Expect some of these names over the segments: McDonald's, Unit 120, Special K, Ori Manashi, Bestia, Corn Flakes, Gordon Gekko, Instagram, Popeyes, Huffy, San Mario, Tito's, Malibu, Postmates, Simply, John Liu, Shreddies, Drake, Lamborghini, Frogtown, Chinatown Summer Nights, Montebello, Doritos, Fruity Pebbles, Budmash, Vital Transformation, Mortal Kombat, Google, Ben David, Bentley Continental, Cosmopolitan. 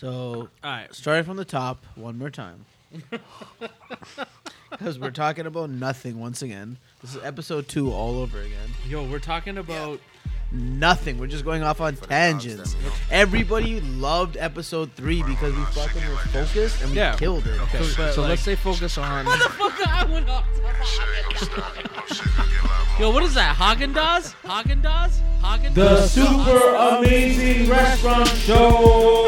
So, alright, starting from the top one more time. Because we're talking about nothing once again. This is episode 2 all over again. Yo, we're talking about nothing. We're just going off on tangents. Everybody loved episode 3 because we fucking were focused and we killed it. Okay. So like, let's stay focused on... Motherfucker, I went off. Yo, what is that? Haagen-Dazs? Haagen-Dazs? Haagen-Dazs? The Super Amazing Restaurant Show!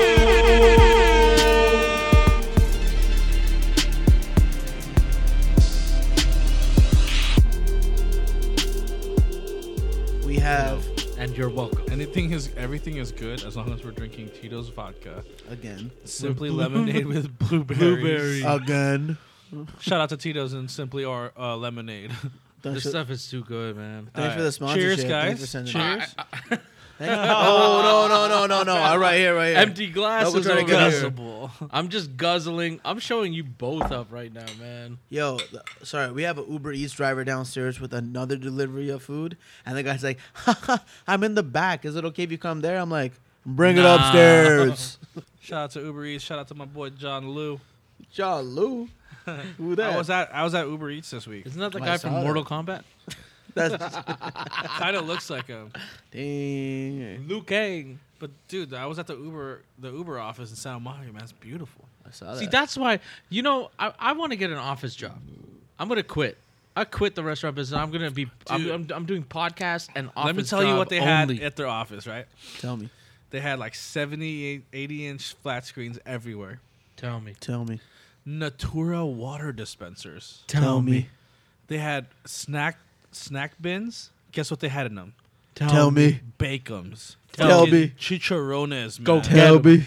Have and you're welcome. Everything is good as long as we're drinking Tito's vodka again. Simply lemonade with blueberries again. Shout out to Tito's and Simply our lemonade. This stuff is too good, man. Thanks for the sponsorship. Cheers, guys. Cheers. Oh no! All right here. Empty glass is guzzable. I'm just guzzling. I'm showing you both up right now, man. Yo, sorry, we have an Uber Eats driver downstairs with another delivery of food, and the guy's like, "I'm in the back. Is it okay if you come there?" I'm like, "Bring it upstairs." Shout out to Uber Eats. Shout out to my boy John Liu. John Liu. Who that? I was at Uber Eats this week. Isn't that the guy from Mortal Kombat? Kind of looks like him. Dang, Liu Kang. But dude, I was at the Uber office in San Mario. Man, it's beautiful. I saw that. See, that's why I want to get an office job. I'm gonna quit. I quit the restaurant business. I'm gonna be. I'm doing podcasts and office. Let me tell you what they had at their office. Right? Tell me. They had like 80-inch flat screens everywhere. Tell me. Natura water dispensers. Tell me. They had snack bins. Guess what they had in them? Tell me. Bacons. Tell me. Chicharrones, man. Go tell me.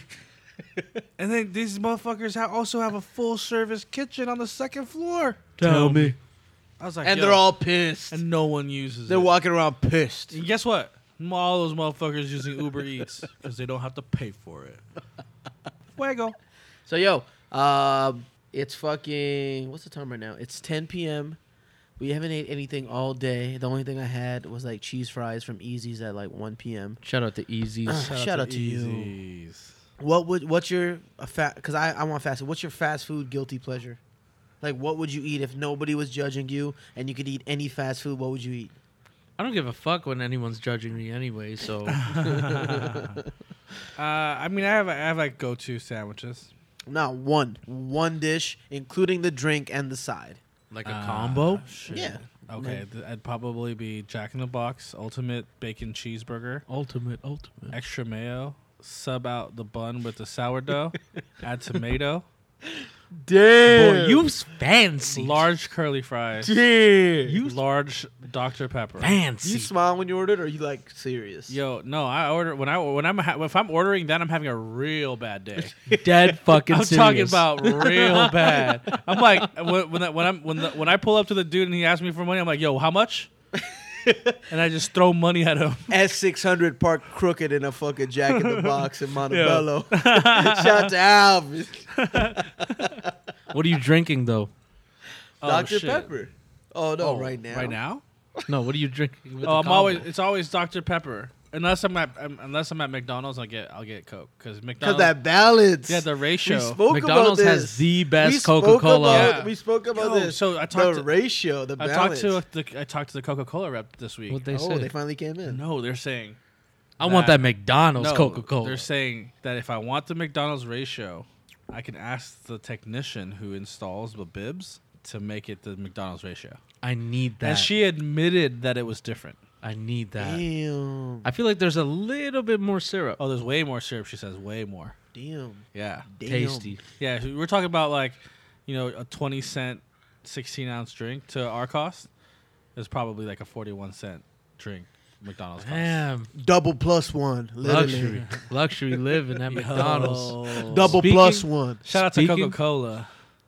And then these motherfuckers also have a full service kitchen on the second floor. Tell me. I was like, and they're all pissed. And no one uses it. They're walking around pissed. And guess what? All those motherfuckers using Uber Eats because they don't have to pay for it. Fuego. So, yo, it's fucking... What's the time right now? It's 10 p.m., we haven't ate anything all day. The only thing I had was like cheese fries from Easy's at like 1 p.m. Shout out to Easy's. Shout out to you. What's your fast? Because I want fast food. What's your fast food guilty pleasure? Like, what would you eat if nobody was judging you and you could eat any fast food? What would you eat? I don't give a fuck when anyone's judging me anyway. So, I mean, I have like go-to sandwiches. Not one dish, including the drink and the side. Like a combo? Shit. Yeah. Okay, I'd probably be Jack in the Box, ultimate bacon cheeseburger. Ultimate. Extra mayo. Sub out the bun with the sourdough. Add tomato. Damn. Boy, you fancy. Large curly fries. Damn. Large Dr. Pepper. Fancy. You smile when you ordered, or are you like serious? Yo, no, I order if I'm ordering that, I'm having a real bad day. Dead fucking serious. I'm talking about real bad. I'm like when I pull up to the dude and he asks me for money, I'm like, "Yo, how much?" And I just throw money at him. S600 parked crooked in a fucking Jack in the Box in Montebello. Shout out to Alvis. What are you drinking, though? Dr. Pepper. Oh, no, right now. Right now? No, what are you drinking? With it's always Dr. Pepper. Unless I'm at McDonald's, I'll get Coke because McDonald's that balance. Yeah, the ratio. We spoke McDonald's about this. Has the best Coca-Cola. We spoke about this. So I talked the ratio, the balance. I talked to the Coca-Cola rep this week. What they say? They finally came in. No, they're saying, I want that McDonald's Coca-Cola. They're saying that if I want the McDonald's ratio, I can ask the technician who installs the bibs to make it the McDonald's ratio. I need that. And she admitted that it was different. I need that. Damn. I feel like there's a little bit more syrup. Oh, there's way more syrup. She says way more. Damn. Yeah. Damn. Tasty. Yeah. We're talking about like, a 20-cent, 16-ounce drink to our cost. It's probably like a 41-cent drink. McDonald's cost. Damn. Double plus one. Literally. Luxury living at McDonald's. Plus one. Shout out to Coca-Cola.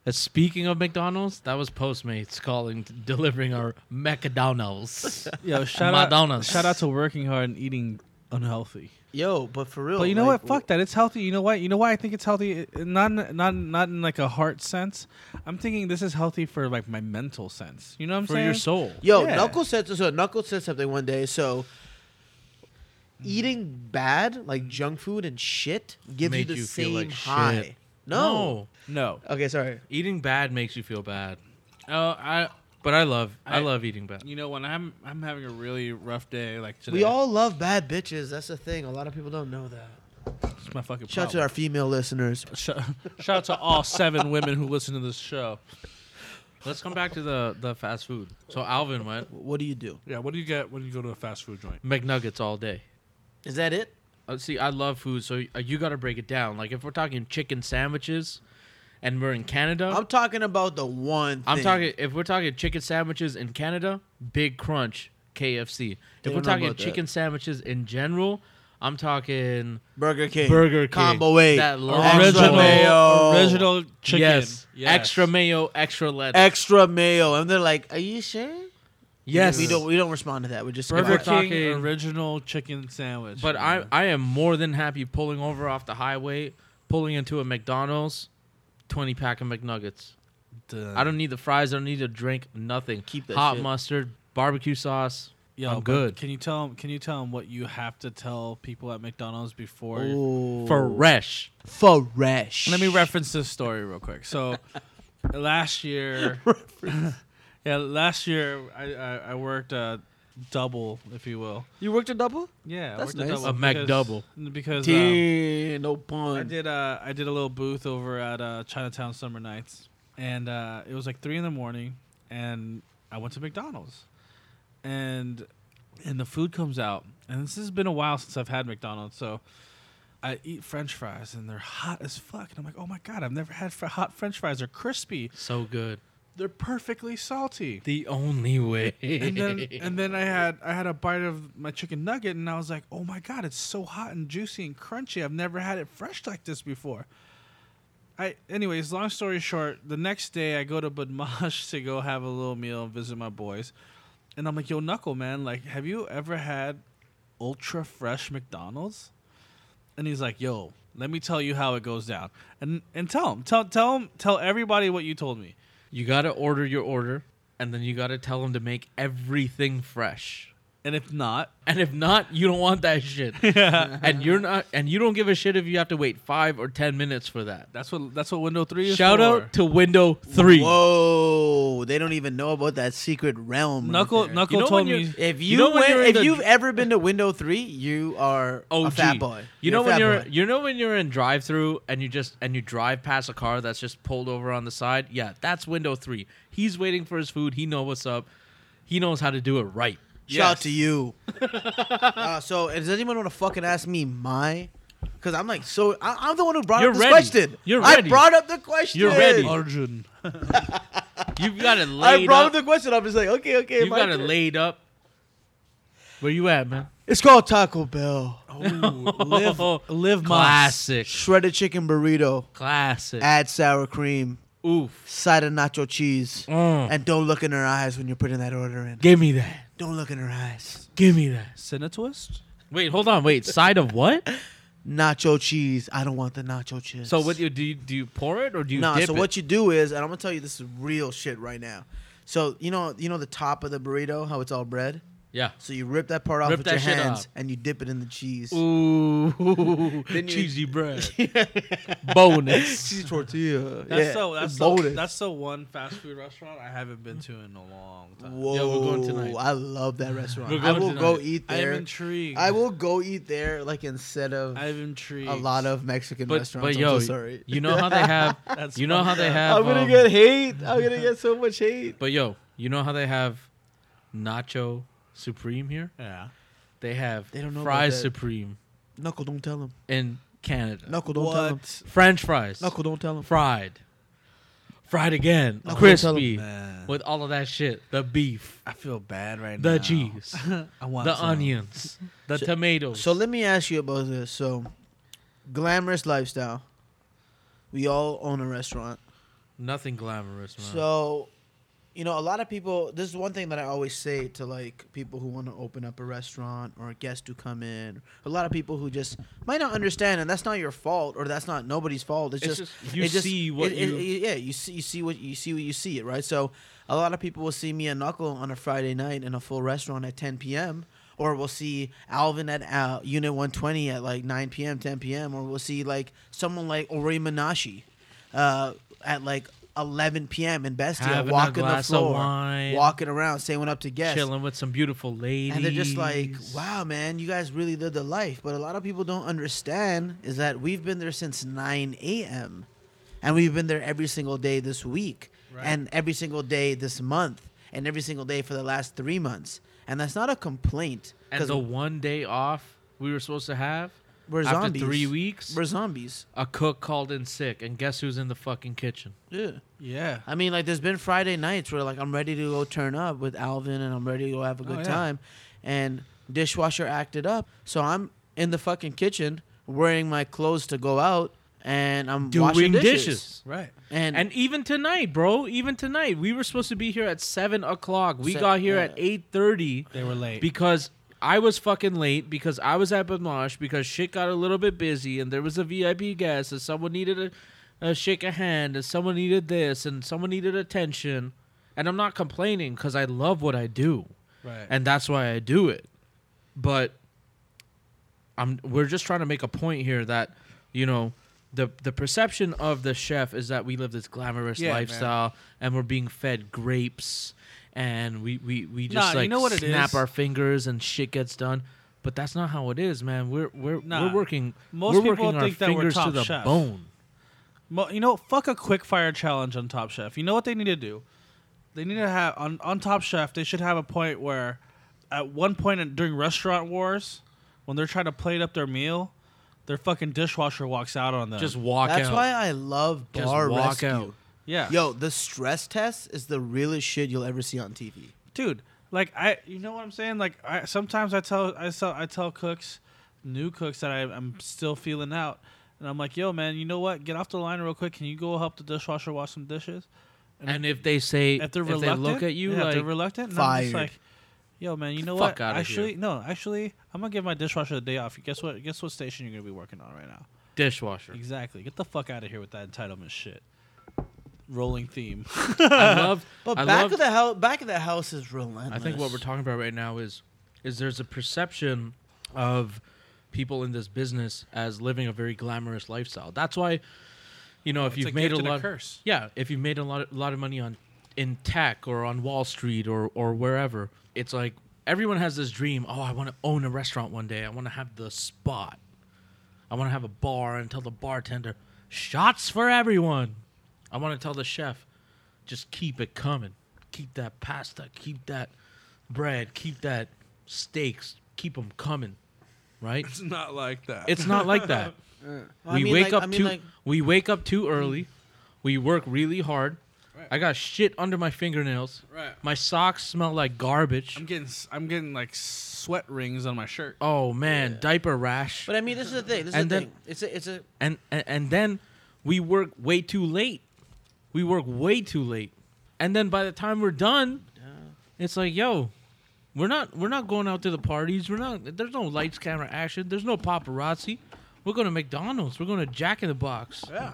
Speaking of McDonald's, that was Postmates calling, delivering our McDonald's. Yo, shout out to working hard and eating unhealthy. Yo, but for real. But you know what? Fuck that. It's healthy. You know why? You know why I think it's healthy? Not in like a heart sense. I'm thinking this is healthy for like my mental sense. You know what I'm saying? For your soul. Yo, Knuckles said something one day. So eating bad, like junk food and shit, gives you the same high. Shit. No. Okay, sorry. Eating bad makes you feel bad. I love eating bad. You know, when I'm having a really rough day like today. We all love bad bitches. That's the thing. A lot of people don't know that. It's my fucking shout out to our female listeners. Shout out to all 7 women who listen to this show. Let's come back to the fast food. So Alvin went. What do you do? Yeah, what do you get when you go to a fast food joint? McNuggets all day. Is that it? See, I love food, so you got to break it down. Like, if we're talking chicken sandwiches and we're in Canada... I'm talking about the one thing. If we're talking chicken sandwiches in Canada, Big Crunch, KFC. If we're talking chicken sandwiches in general, I'm talking... Burger King. Combo 8. That original mayo. Original chicken. Yes. Extra mayo, extra lettuce. Extra mayo. And they're like, are you sure? Yes. We don't respond to that. We just Burger King original chicken sandwich. But I am more than happy pulling over off the highway, pulling into a McDonald's, 20-pack of McNuggets. Duh. I don't need the fries. I don't need a drink. Nothing. Keep that hot shit. Mustard, barbecue sauce. Yo, I'm good. Can you tell them what you have to tell people at McDonald's before? Fresh. Let me reference this story real quick. So, last year. Yeah, last year I worked a double, if you will. You worked a double? Yeah, that's I worked nice. A McDouble. Because no pun. I did a little booth over at Chinatown Summer Nights, and it was like 3 a.m, and I went to McDonald's, and the food comes out, and this has been a while since I've had McDonald's, so I eat French fries, and they're hot as fuck, and I'm like, oh my god, I've never had hot French fries. They're crispy, so good. They're perfectly salty. The only way. And then I had a bite of my chicken nugget, and I was like, oh my god, it's so hot and juicy and crunchy. I've never had it fresh like this before. Anyways, long story short, the next day I go to Budmash to go have a little meal and visit my boys. And I'm like, yo, Knuckle, man, like, have you ever had ultra fresh McDonald's? And he's like, yo, let me tell you how it goes down. And tell everybody what you told me. You got to order your order, and then you got to tell them to make everything fresh. And if not, you don't want that shit. Yeah. And you don't give a shit if you have to wait 5 or 10 minutes for that. That's what Window 3 is Shout for. Shout out to Window 3. Whoa, they don't even know about that secret realm. Knuckle told me if you've ever been to Window 3, you are OG. A fat boy. You know when you're in drive-through and you drive past a car that's just pulled over on the side. Yeah, that's Window 3. He's waiting for his food. He knows what's up. He knows how to do it right. Yes. Shout out to you. So, does anyone want to fucking ask me Because I'm like, so I'm the one who brought up this question. You're ready. I brought up the question. You're ready, Arjun. You've got it laid up. I brought up the question. I'm just like, okay. You've got it laid up. Where you at, man? It's called Taco Bell. Oh, live classic. Shredded chicken burrito. Classic. Add sour cream. Oof. Side of nacho cheese. And don't look in her eyes when you're putting that order in. Give me that. Don't look in her eyes. Give me that. Cinnamon twist? Wait, hold on. Wait, side of what? Nacho cheese. I don't want the nacho cheese. So what do you pour it or do you dip it? No, so what you do is, and I'm going to tell you this is real shit right now. So you know the top of the burrito, how it's all bread? Yeah. So you rip that part off with your hands and you dip it in the cheese. Ooh. Cheesy bread. Bonus. Cheesy tortilla. That's the one fast food restaurant I haven't been to in a long time. Whoa. Yeah, we're going tonight. I love that restaurant. I will go eat there. I'm intrigued. I will go eat there like instead of a lot of Mexican restaurants. But yo, I'm so sorry. You know how they have I'm going to get hate. I'm going to get so much hate. But yo, you know how they have nacho Supreme here? Yeah. They don't know fries Supreme. Knuckle, don't tell them. In Canada. Knuckle, don't tell them. French fries. Knuckle, don't tell them. Fried. Fried again. Knuckle, crispy. With all of that shit. The beef. I feel bad right now. The cheese. I want the onions. The tomatoes. So let me ask you about this. So, glamorous lifestyle. We all own a restaurant. Nothing glamorous, man. So... You know, a lot of people, this is one thing that I always say to, like, people who want to open up a restaurant or guests who come in. A lot of people who just might not understand, and that's not your fault or that's not nobody's fault. It's just you see what you see, right? So a lot of people will see me and Knuckle on a Friday night in a full restaurant at 10 p.m., or we'll see Alvin at Unit 120 at like 9 p.m., 10 p.m., or we'll see like someone like Ori Manashi at like 11 p.m. in Bestia, walking the floor, walking around, saying what up to guests, chilling with some beautiful ladies. And they're just like, wow, man, you guys really live the life. But a lot of people don't understand is that we've been there since 9 a.m. and we've been there every single day this week, right, and every single day this month, and every single day for the last 3 months. And that's not a complaint. And the one day off we were supposed to have, we're zombies. After 3 weeks, we're zombies. A cook called in sick, and guess who's in the fucking kitchen? Yeah. Yeah. I mean, like, there's been Friday nights where, like, I'm ready to go turn up with Alvin, and I'm ready to go have a good time. And dishwasher acted up. So I'm in the fucking kitchen wearing my clothes to go out, and I'm washing dishes. Right. And even tonight, bro, we were supposed to be here at 7 o'clock. We got here at 8:30. They were late. Because I was fucking late because I was at Budmash because shit got a little bit busy and there was a VIP guest and someone needed a shake a hand and someone needed this and someone needed attention. And I'm not complaining because I love what I do. Right. And that's why I do it. But we're just trying to make a point here that, you know, the perception of the chef is that we live this glamorous lifestyle, man, and we're being fed grapes. And we just like, you know, snap our fingers and shit gets done, but that's not how it is, man. We're working. Most we're people working think our that fingers we're top to the chef. Bone. You know, fuck a quick fire challenge on Top Chef. You know what they need to do? They need to have on Top Chef. They should have a point where, at one point during restaurant wars, when they're trying to plate up their meal, their fucking dishwasher walks out on them. Just walk out. That's why I love Bar Rescue. Out. Yeah. Yo, the stress test is the realest shit you'll ever see on TV. Dude, like you know what I'm saying? Like sometimes I tell cooks, new cooks that I'm still feeling out, and I'm like, yo, man, you know what? Get off the line real quick. Can you go help the dishwasher wash some dishes? And if they look at you, like, fired. I'm just like, yo, man, you know what? Actually, I'm gonna give my dishwasher a day off. Guess what station you're gonna be working on right now? Dishwasher. Exactly. Get the fuck out of here with that entitlement shit. Rolling theme. Back of the house is relentless. I think what we're talking about right now is there's a perception of people in this business as living a very glamorous lifestyle. That's why, you know, if you've made a lot, if you've made a lot of money in tech or on Wall Street or wherever, it's like everyone has this dream. Oh, I want to own a restaurant one day. I want to have the spot. I want to have a bar and tell the bartender, shots for everyone. I want to tell the chef, just keep it coming. Keep that pasta. Keep that bread. Keep that steaks. Keep them coming, right? It's not like that. We wake up too early. We work really hard. Right. I got shit under my fingernails. Right. My socks smell like garbage. I'm getting like sweat rings on my shirt. Oh man, diaper rash. But I mean, this is the thing. Then we work way too late. And then by the time we're done, it's like, yo, we're not going out to the parties. There's no lights, camera, action. There's no paparazzi. We're going to McDonald's. We're going to Jack in the Box. Yeah.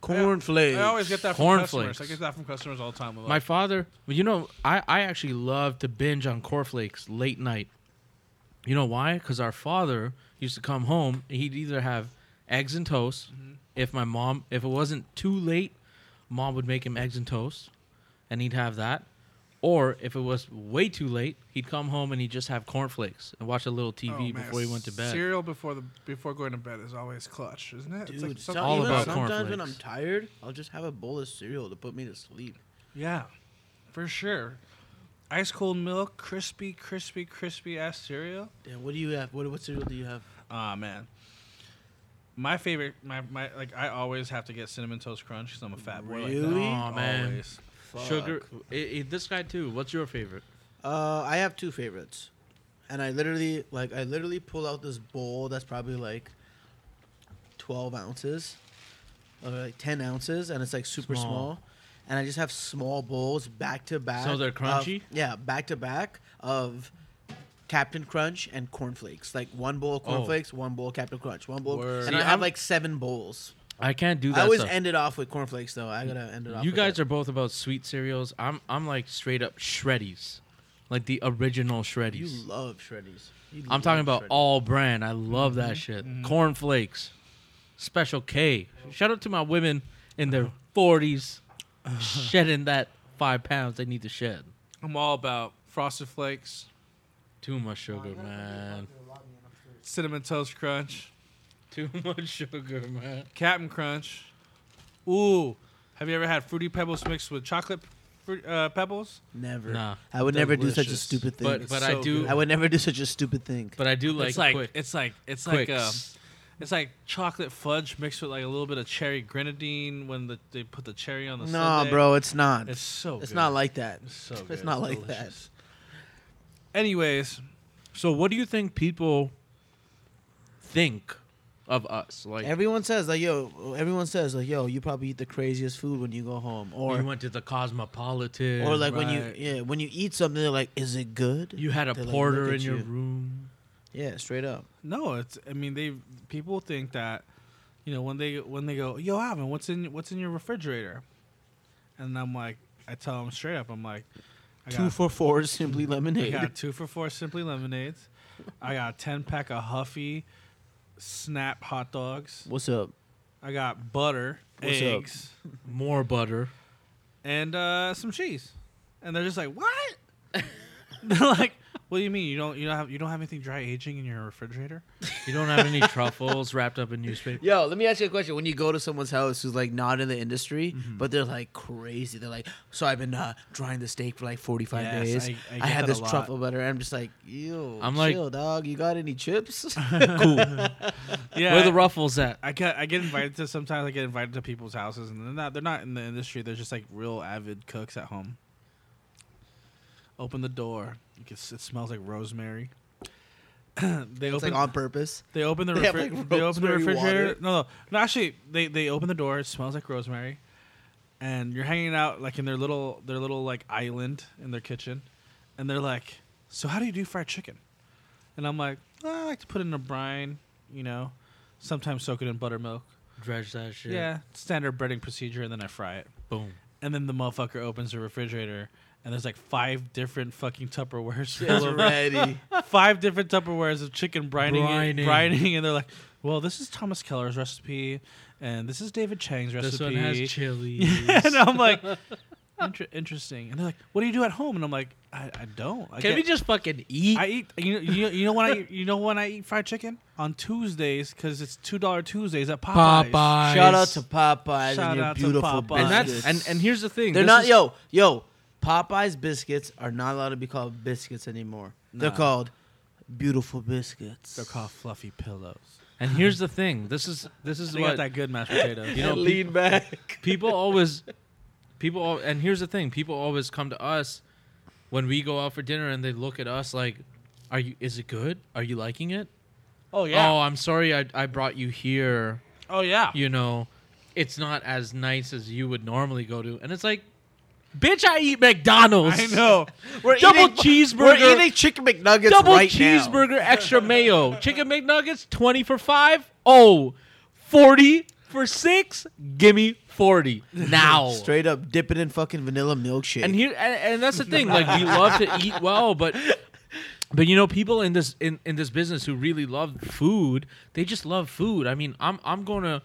Corn Flakes. I always get that from customers. I get that from customers all the time. My father, you know, I actually love to binge on Corn Flakes late night. You know why? Because our father used to come home. He'd either have eggs and toast. Mm-hmm. If it wasn't too late, Mom would make him eggs and toast, and he'd have that. Or if it was way too late, he'd come home and he'd just have cornflakes and watch a little TV before he went to bed. Cereal before going to bed is always clutch, isn't it? Dude, it's like all about cornflakes. Sometimes when I'm tired, I'll just have a bowl of cereal to put me to sleep. Yeah, for sure. Ice cold milk, crispy ass cereal. Yeah, what do you have? What cereal do you have? Ah, man. My favorite, I always have to get Cinnamon Toast Crunch because I'm a fat boy. Really? Like that. Oh, man. Always. Fuck. Sugar. This guy, too. What's your favorite? I have two favorites. And I literally pull out this bowl that's probably, like, 12 ounces or, like, 10 ounces. And it's, like, super small. And I just have small bowls back to back. So they're crunchy? Back to back of Captain Crunch and Corn Flakes. Like one bowl of Corn Flakes, one bowl of Captain Crunch, one bowl. Word. And I have like seven bowls. I can't do that. I always end it off with Corn Flakes though. I gotta end it off. You guys are both about sweet cereals. I'm like straight up Shreddies. Like the original Shreddies. You love Shreddies. I'm talking about Shreddies. All brand. I love that shit. Mm-hmm. Corn Flakes. Special K. Shout out to my women in their 40s shedding that 5 pounds they need to shed. I'm all about Frosted Flakes. Too much sugar, man. Cinnamon Toast Crunch. Too much sugar, man. Captain Crunch. Ooh. Have you ever had Fruity Pebbles mixed with chocolate pebbles? Never. Nah. I would never do such a stupid thing. But so I do. Good. I would never do such a stupid thing. But I do like it's like chocolate fudge mixed with like a little bit of cherry grenadine when they put the cherry on the sundae. No, bro, it's not. It's so good. It's not like that. It's so good. It's not like that. Anyways, so what do you think people think of us? Like everyone says, you probably eat the craziest food when you go home, or you went to the Cosmopolitan, or like when you eat something, they're like, is it good? You had a porter in your room. Yeah, straight up. No, it's. I mean, people think that, you know, when they go, yo, Alvin, what's in your refrigerator? And I'm like, I tell them straight up, I'm like, I got 2 for $4 Simply lemonade. I got 2 for $4 Simply lemonades. I got a 10-pack of Huffy. Snap hot dogs. What's up? I got butter, what's eggs, up? More butter, and some cheese. And they're just like, "What?" They're like, "What do you mean? You don't have anything dry aging in your refrigerator? You don't have any truffles wrapped up in newspaper?" Yo, let me ask you a question. When you go to someone's house who's like not in the industry, but they're like crazy. They're like, "So I've been drying the steak for like 45 days. I had this truffle butter." And I'm just like, "Ew, I'm chill, like, dog. You got any chips?" Cool. Yeah. Where are the ruffles at? Sometimes I get invited to people's houses, and they're not in the industry. They're just like real avid cooks at home. Open the door. It smells like rosemary. They open the refrigerator. Water. No. Actually, they open the door. It smells like rosemary, and you're hanging out like in their little like island in their kitchen, and they're like, "So how do you do fried chicken?" And I'm like, "I like to put it in a brine, you know, sometimes soak it in buttermilk, dredge that shit. Yeah, standard breading procedure, and then I fry it. Boom. And then the motherfucker opens the refrigerator." And there's like 5 different fucking Tupperwares. It's ready. 5 different Tupperwares of chicken brining. And they're like, well, this is Thomas Keller's recipe. And this is David Chang's recipe. This one has chilies. And I'm like, interesting. And they're like, what do you do at home? And I'm like, I don't. Can we just fucking eat? I eat. You know when I eat fried chicken? On Tuesdays, because it's $2 Tuesdays at Popeyes. Shout out to Popeyes. Shout out to Popeyes. And here's the thing. They're not, yo. Popeyes biscuits are not allowed to be called biscuits anymore. No. They're called beautiful biscuits. They're called fluffy pillows. And here's the thing: this is what got that good mashed potatoes. You know, lean back. And here's the thing: people always come to us when we go out for dinner, and they look at us like, "Are you? Is it good? Are you liking it?" Oh yeah. Oh, I'm sorry, I brought you here. Oh yeah. You know, it's not as nice as you would normally go to, and it's like. Bitch, I eat McDonald's. I know. We're eating chicken McNuggets right now. Double cheeseburger, extra mayo. Chicken McNuggets, 20 for $5. Oh, 40 for $6. Gimme 40 now. Straight up, dip it in fucking vanilla milkshake. And that's the thing. Like we love to eat well, but you know, people in this business who really love food, they just love food. I mean, I'm going to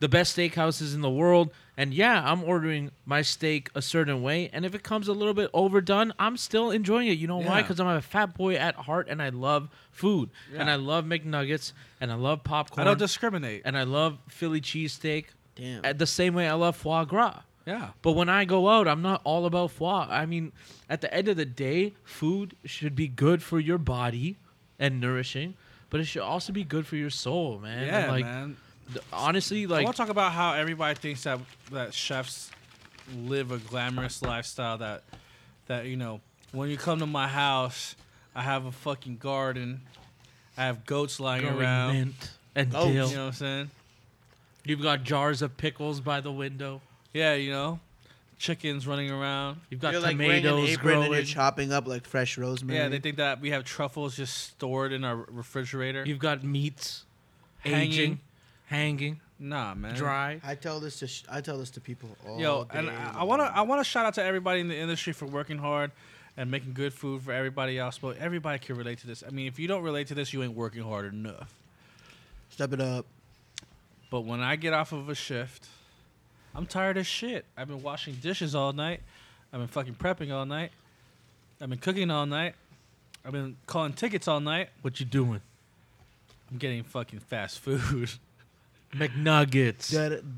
the best steakhouses in the world. And yeah, I'm ordering my steak a certain way, and if it comes a little bit overdone, I'm still enjoying it. You know why? Because I'm a fat boy at heart, and I love food, and I love McNuggets, and I love popcorn. I don't discriminate. And I love Philly cheesesteak. Damn. The same way I love foie gras. Yeah. But when I go out, I'm not all about foie. I mean, at the end of the day, food should be good for your body and nourishing, but it should also be good for your soul, man. Yeah, like, man. Honestly, like I want to talk about how everybody thinks that chefs live a glamorous lifestyle. That you know, when you come to my house, I have a fucking garden. I have goats lying around. Mint and dill. You know what I'm saying? You've got jars of pickles by the window. Yeah, you know, chickens running around. You've got tomatoes like growing. And you're chopping up like fresh rosemary. Yeah, they think that we have truffles just stored in our refrigerator. You've got meats aging. Hanging, nah, man. Dry. I tell this to people all day. Yo, and I wanna shout out to everybody in the industry for working hard and making good food for everybody else. But everybody can relate to this. I mean, if you don't relate to this, you ain't working hard enough. Step it up. But when I get off of a shift, I'm tired as shit. I've been washing dishes all night. I've been fucking prepping all night. I've been cooking all night. I've been calling tickets all night. What you doing? I'm getting fucking fast food. McNuggets.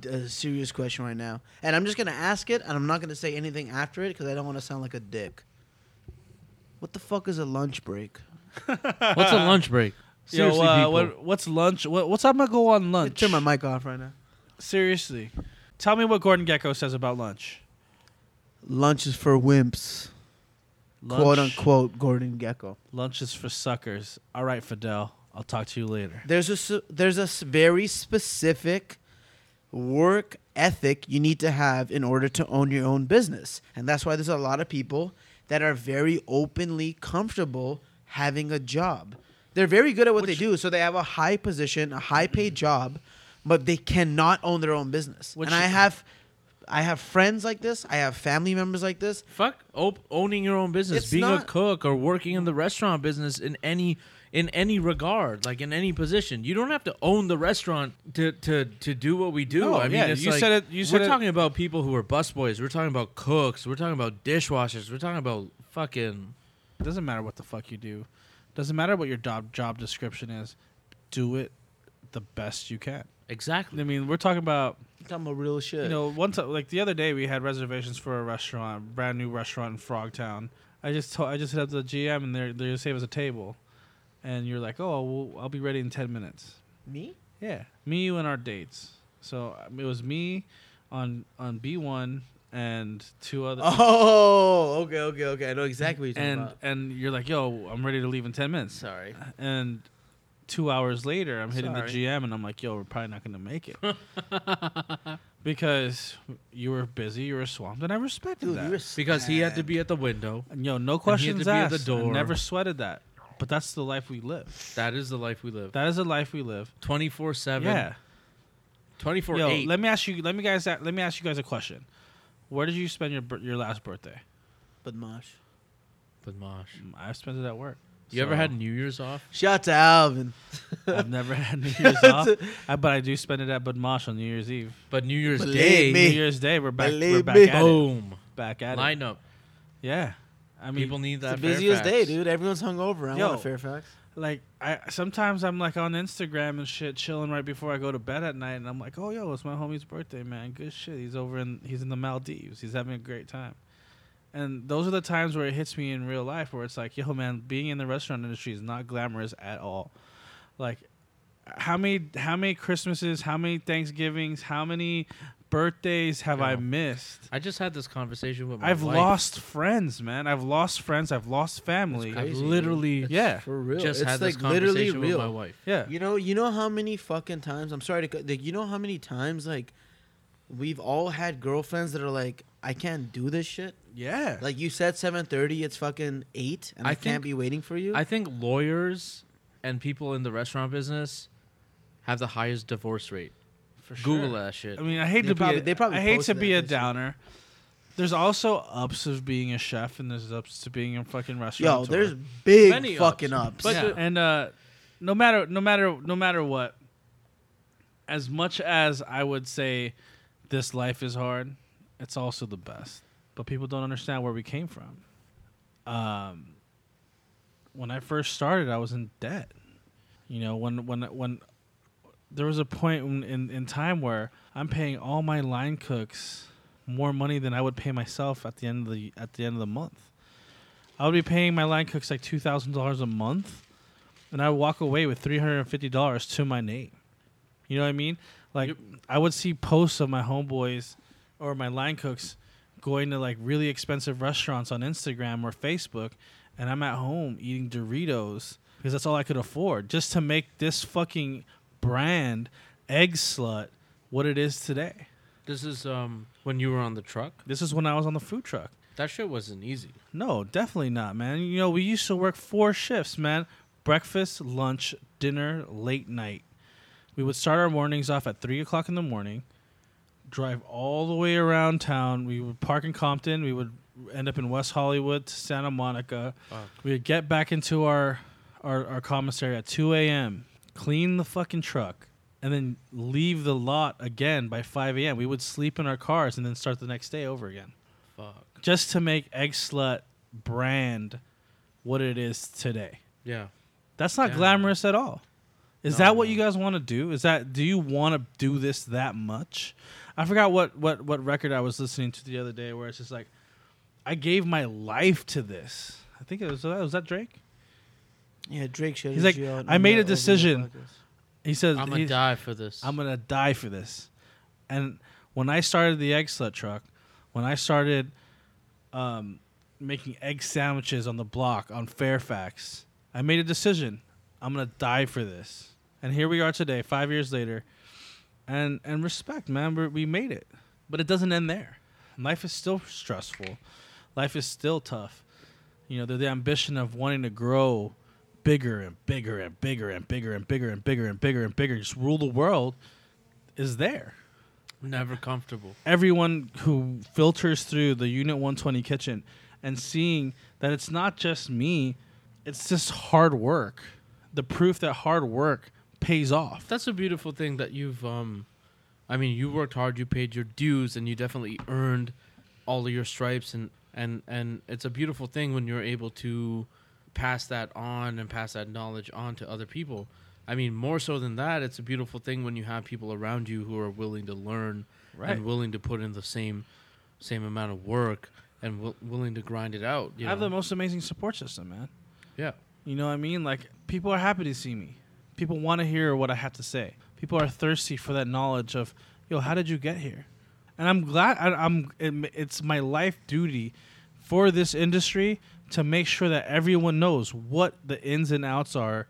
A serious question right now. And I'm just going to ask it, and I'm not going to say anything after it because I don't want to sound like a dick. What the fuck is a lunch break? What's a lunch break? Seriously, people. What's lunch? What's I'm going to go on lunch? Turn my mic off right now. Seriously. Tell me what Gordon Gekko says about lunch. Lunch is for wimps. Lunch. Quote, unquote, Gordon Gekko. Lunch is for suckers. All right, Fidel. I'll talk to you later. There's a very specific work ethic you need to have in order to own your own business. And that's why there's a lot of people that are very openly comfortable having a job. They're very good at what they do, so they have a high position, a high-paid job, but they cannot own their own business. And I have friends like this. I have family members like this. Fuck owning your own business. It's being a cook or working in the restaurant business in any regard, like in any position. You don't have to own the restaurant to do what we do. No, I mean, it's you like, said it. You said we're talking about people who are busboys. We're talking about cooks. We're talking about dishwashers. We're talking about fucking... It doesn't matter what the fuck you do. It doesn't matter what your job description is. Do it the best you can. Exactly. I mean, we're talking about... I'm a real shit. You know, like the other day, we had reservations for a restaurant, brand new restaurant in Frogtown. I just hit up the GM, and they're gonna save us a table. And you're like, oh, well, I'll be ready in 10 minutes. Me? Yeah, me, you, and our dates. So it was me on B1 and two other. Oh, okay. I know exactly what you're talking about. And you're like, yo, I'm ready to leave in 10 minutes. Sorry. And 2 hours later, I'm hitting the GM, and I'm like, yo, we're probably not going to make it. Because you were busy, you were swamped, and I respected that. Because he had to be at the window. And, yo, no questions asked. He had to be at the door. I never sweated that. But that's the life we live. That is the life we live. 24/7. Yeah. 24/8. Let me ask you guys a question. Where did you spend your last birthday? Budmash. I spent it at work. You ever had New Year's off? Shout out to Alvin. I've never had New Year's off, but I do spend it at Budmash on New Year's Eve. But New Year's Day, we're back. We're back at it. Back at it. Lineup. Yeah. I mean, people need that. It's the busiest day, dude. Everyone's hungover. I want Fairfax. Like, sometimes I'm like on Instagram and shit, chilling right before I go to bed at night, and I'm like, oh, yo, it's my homie's birthday, man. Good shit. He's in the Maldives. He's having a great time. And those are the times where it hits me in real life, where it's like, yo, man, being in the restaurant industry is not glamorous at all. Like, how many Christmases, how many Thanksgivings, how many birthdays have I missed? I just had this conversation with my wife. Lost friends, man. I've lost friends. I've lost family. Crazy, I've literally, for real. Just had this conversation with my wife. Yeah. You know how many fucking times, I'm sorry to cut, you know how many times, like, we've all had girlfriends that are like, I can't do this shit. Yeah. Like, you said 7:30, it's fucking 8, and I can't be waiting for you. I think lawyers and people in the restaurant business have the highest divorce rate. For sure. Google that shit. I mean, I hate to be a downer. There's also ups of being a chef, and there's ups to being a fucking restaurant. Yo, there's big many fucking ups. But and no matter what, as much as I would say this life is hard, it's also the best. But people don't understand where we came from. When I first started, I was in debt. You know, when there was a point in time where I'm paying all my line cooks more money than I would pay myself at the end of the month. I would be paying my line cooks like $2,000 a month, and I would walk away with $350 to my name. You know what I mean? Like, yep. I would see posts of my homeboys or my line cooks going to like really expensive restaurants on Instagram or Facebook, and I'm at home eating Doritos because that's all I could afford just to make this fucking brand Eggslut what it is today. This is when you were on the truck? This is when I was on the food truck. That shit wasn't easy. No, definitely not, man. You know, we used to work 4 shifts, man. Breakfast, lunch, dinner, late night. We would start our mornings off at 3 o'clock in the morning. Drive all the way around town. We would park in Compton. We would end up in West Hollywood to Santa Monica. Wow. We would get back into our commissary at 2 a.m., clean the fucking truck, and then leave the lot again by 5 a.m. We would sleep in our cars and then start the next day over again. Fuck. Just to make Eggslut brand what it is today. Yeah. That's not glamorous at all. Is that what you guys want to do? Is that, do you want to do this that much? I forgot what record I was listening to the other day where it's just like, I gave my life to this. I think it was that Drake? Yeah, Drake showed He's like, I made a decision. He says, I'm going to die for this. I'm going to die for this. And when I started the Eggslut truck, when I started making egg sandwiches on the block on Fairfax, I made a decision. I'm going to die for this. And here we are today, 5 years later. And respect, man. We made it. But it doesn't end there. Life is still stressful. Life is still tough. You know, the ambition of wanting to grow bigger and bigger and bigger and bigger and bigger and bigger and bigger and bigger, just rule the world, is there. Never comfortable. Everyone who filters through the Unit 120 kitchen and seeing that it's not just me, it's just hard work. The proof that hard work pays off. That's a beautiful thing that you've, I mean, you worked hard, you paid your dues, and you definitely earned all of your stripes. And it's a beautiful thing when you're able to pass that on and pass that knowledge on to other people. I mean, more so than that, it's a beautiful thing when you have people around you who are willing to learn and willing to put in the same amount of work and willing to grind it out. You know? I have the most amazing support system, man. Yeah. You know what I mean? Like, people are happy to see me. People want to hear what I have to say. People are thirsty for that knowledge of, yo, how did you get here? And I'm glad. It's my life duty for this industry to make sure that everyone knows what the ins and outs are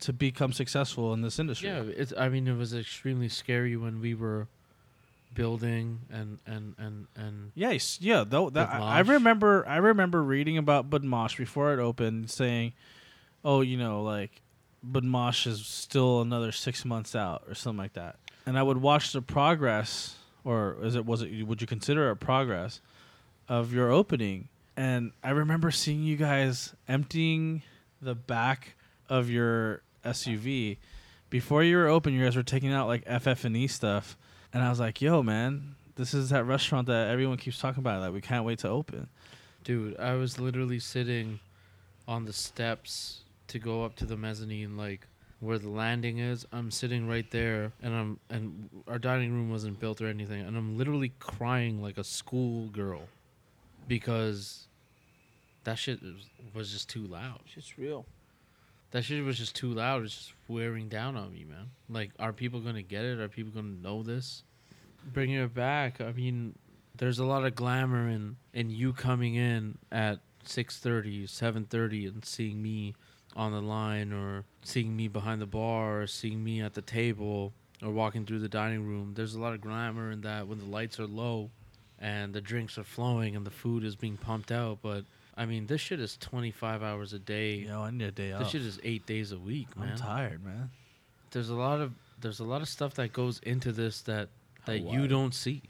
to become successful in this industry. Yeah, it was extremely scary when we were building and yes, yeah. Though that I remember reading about Budmash before it opened, saying, "Oh, you know, like Budmash is still another 6 months out or something like that." And I would watch the progress, or was it? Would you consider it progress of your opening? And I remember seeing you guys emptying the back of your SUV before you were open. You guys were taking out like FF&E stuff, and I was like, "Yo, man, this is that restaurant that everyone keeps talking about. Like, we can't wait to open." Dude, I was literally sitting on the steps to go up to the mezzanine, like where the landing is. I'm sitting right there, and our dining room wasn't built or anything, and I'm literally crying like a schoolgirl. Because that shit was just too loud. Shit's real. That shit was just too loud. It's just wearing down on me, man. Like, are people going to get it? Are people going to know this? Bringing it back, I mean, there's a lot of glamour in you coming in at 6:30, 7:30, and seeing me on the line, or seeing me behind the bar, or seeing me at the table, or walking through the dining room. There's a lot of glamour in that when the lights are low. And the drinks are flowing and the food is being pumped out. But, I mean, this shit is 25 hours a day. Yo, I need a day off. This shit is 8 days a week, man. I'm tired, man. There's a lot of stuff that goes into this that you don't see,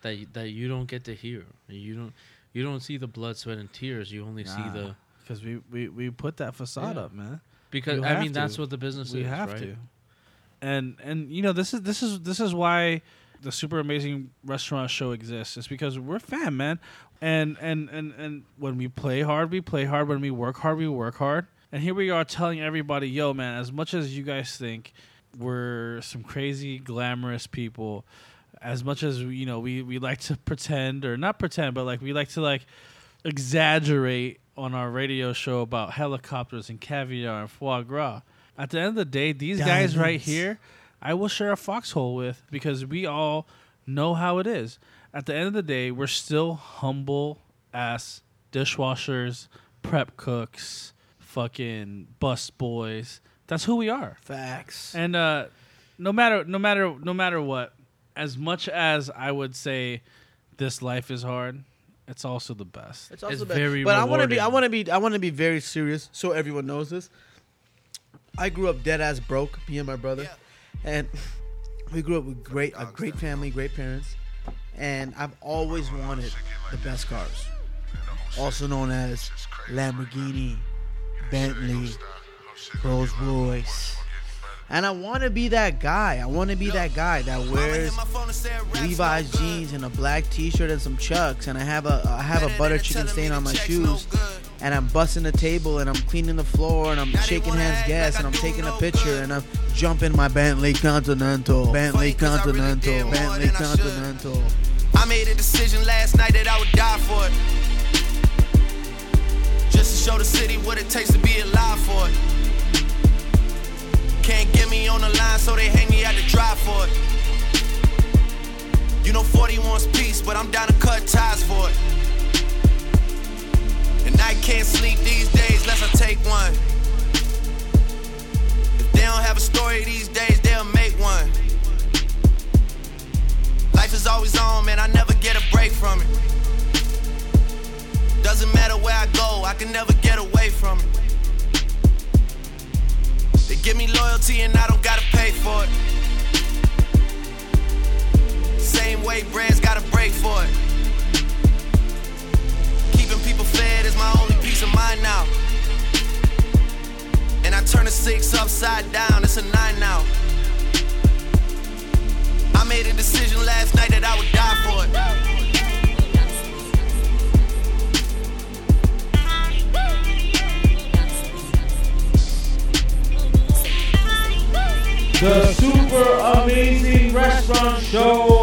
that you don't get to hear. You don't see the blood, sweat, and tears. You only see the... Because we put that facade up, man. Because, I mean, that's what the business is, right? We have to. And you know, this is why... The Super Amazing Restaurant Show exists. It's because we're fam, man. And when we play hard, we play hard. When we work hard, we work hard. And here we are telling everybody, yo, man, as much as you guys think we're some crazy, glamorous people, as much as, you know, we like to pretend, or not pretend, but like we like to like exaggerate on our radio show about helicopters and caviar and foie gras. At the end of the day, these guys right here, I will share a foxhole with, because we all know how it is. At the end of the day, we're still humble-ass dishwashers, prep cooks, fucking bus boys. That's who we are. Facts. And no matter what, as much as I would say this life is hard, it's also the best. It's very But rewarding. I want to be very serious, so everyone knows this. I grew up dead-ass broke, me and my brother. Yeah. And we grew up with a great family, great parents. And I've always wanted the best cars, also known as Lamborghini, Bentley, Rolls Royce. And I want to be that guy. I want to be that guy that wears Levi's jeans and a black t-shirt and some Chucks. And I have a butter chicken stain on my shoes. And I'm busting the table and I'm cleaning the floor and I'm shaking hands gas and I'm taking a picture and I'm jumping my Bentley Continental. Bentley Continental. Bentley Continental. I made a decision last night that I would die for it. Just to show the city what it takes to be alive for it. Can't get me on the line, so they hang me out to dry for it. You know 40 wants peace, but I'm down to cut ties for it. And I can't sleep these days unless I take one. If they don't have a story these days, they'll make one. Life is always on, man, I never get a break from it. Doesn't matter where I go, I can never get away from it. They give me loyalty and I don't gotta pay for it. Same way brands gotta break for it. Keeping people fed is my only peace of mind now. And I turn a 6 upside down, it's a 9 now. I made a decision last night that I would die for it. The Super Amazing Restaurant Show.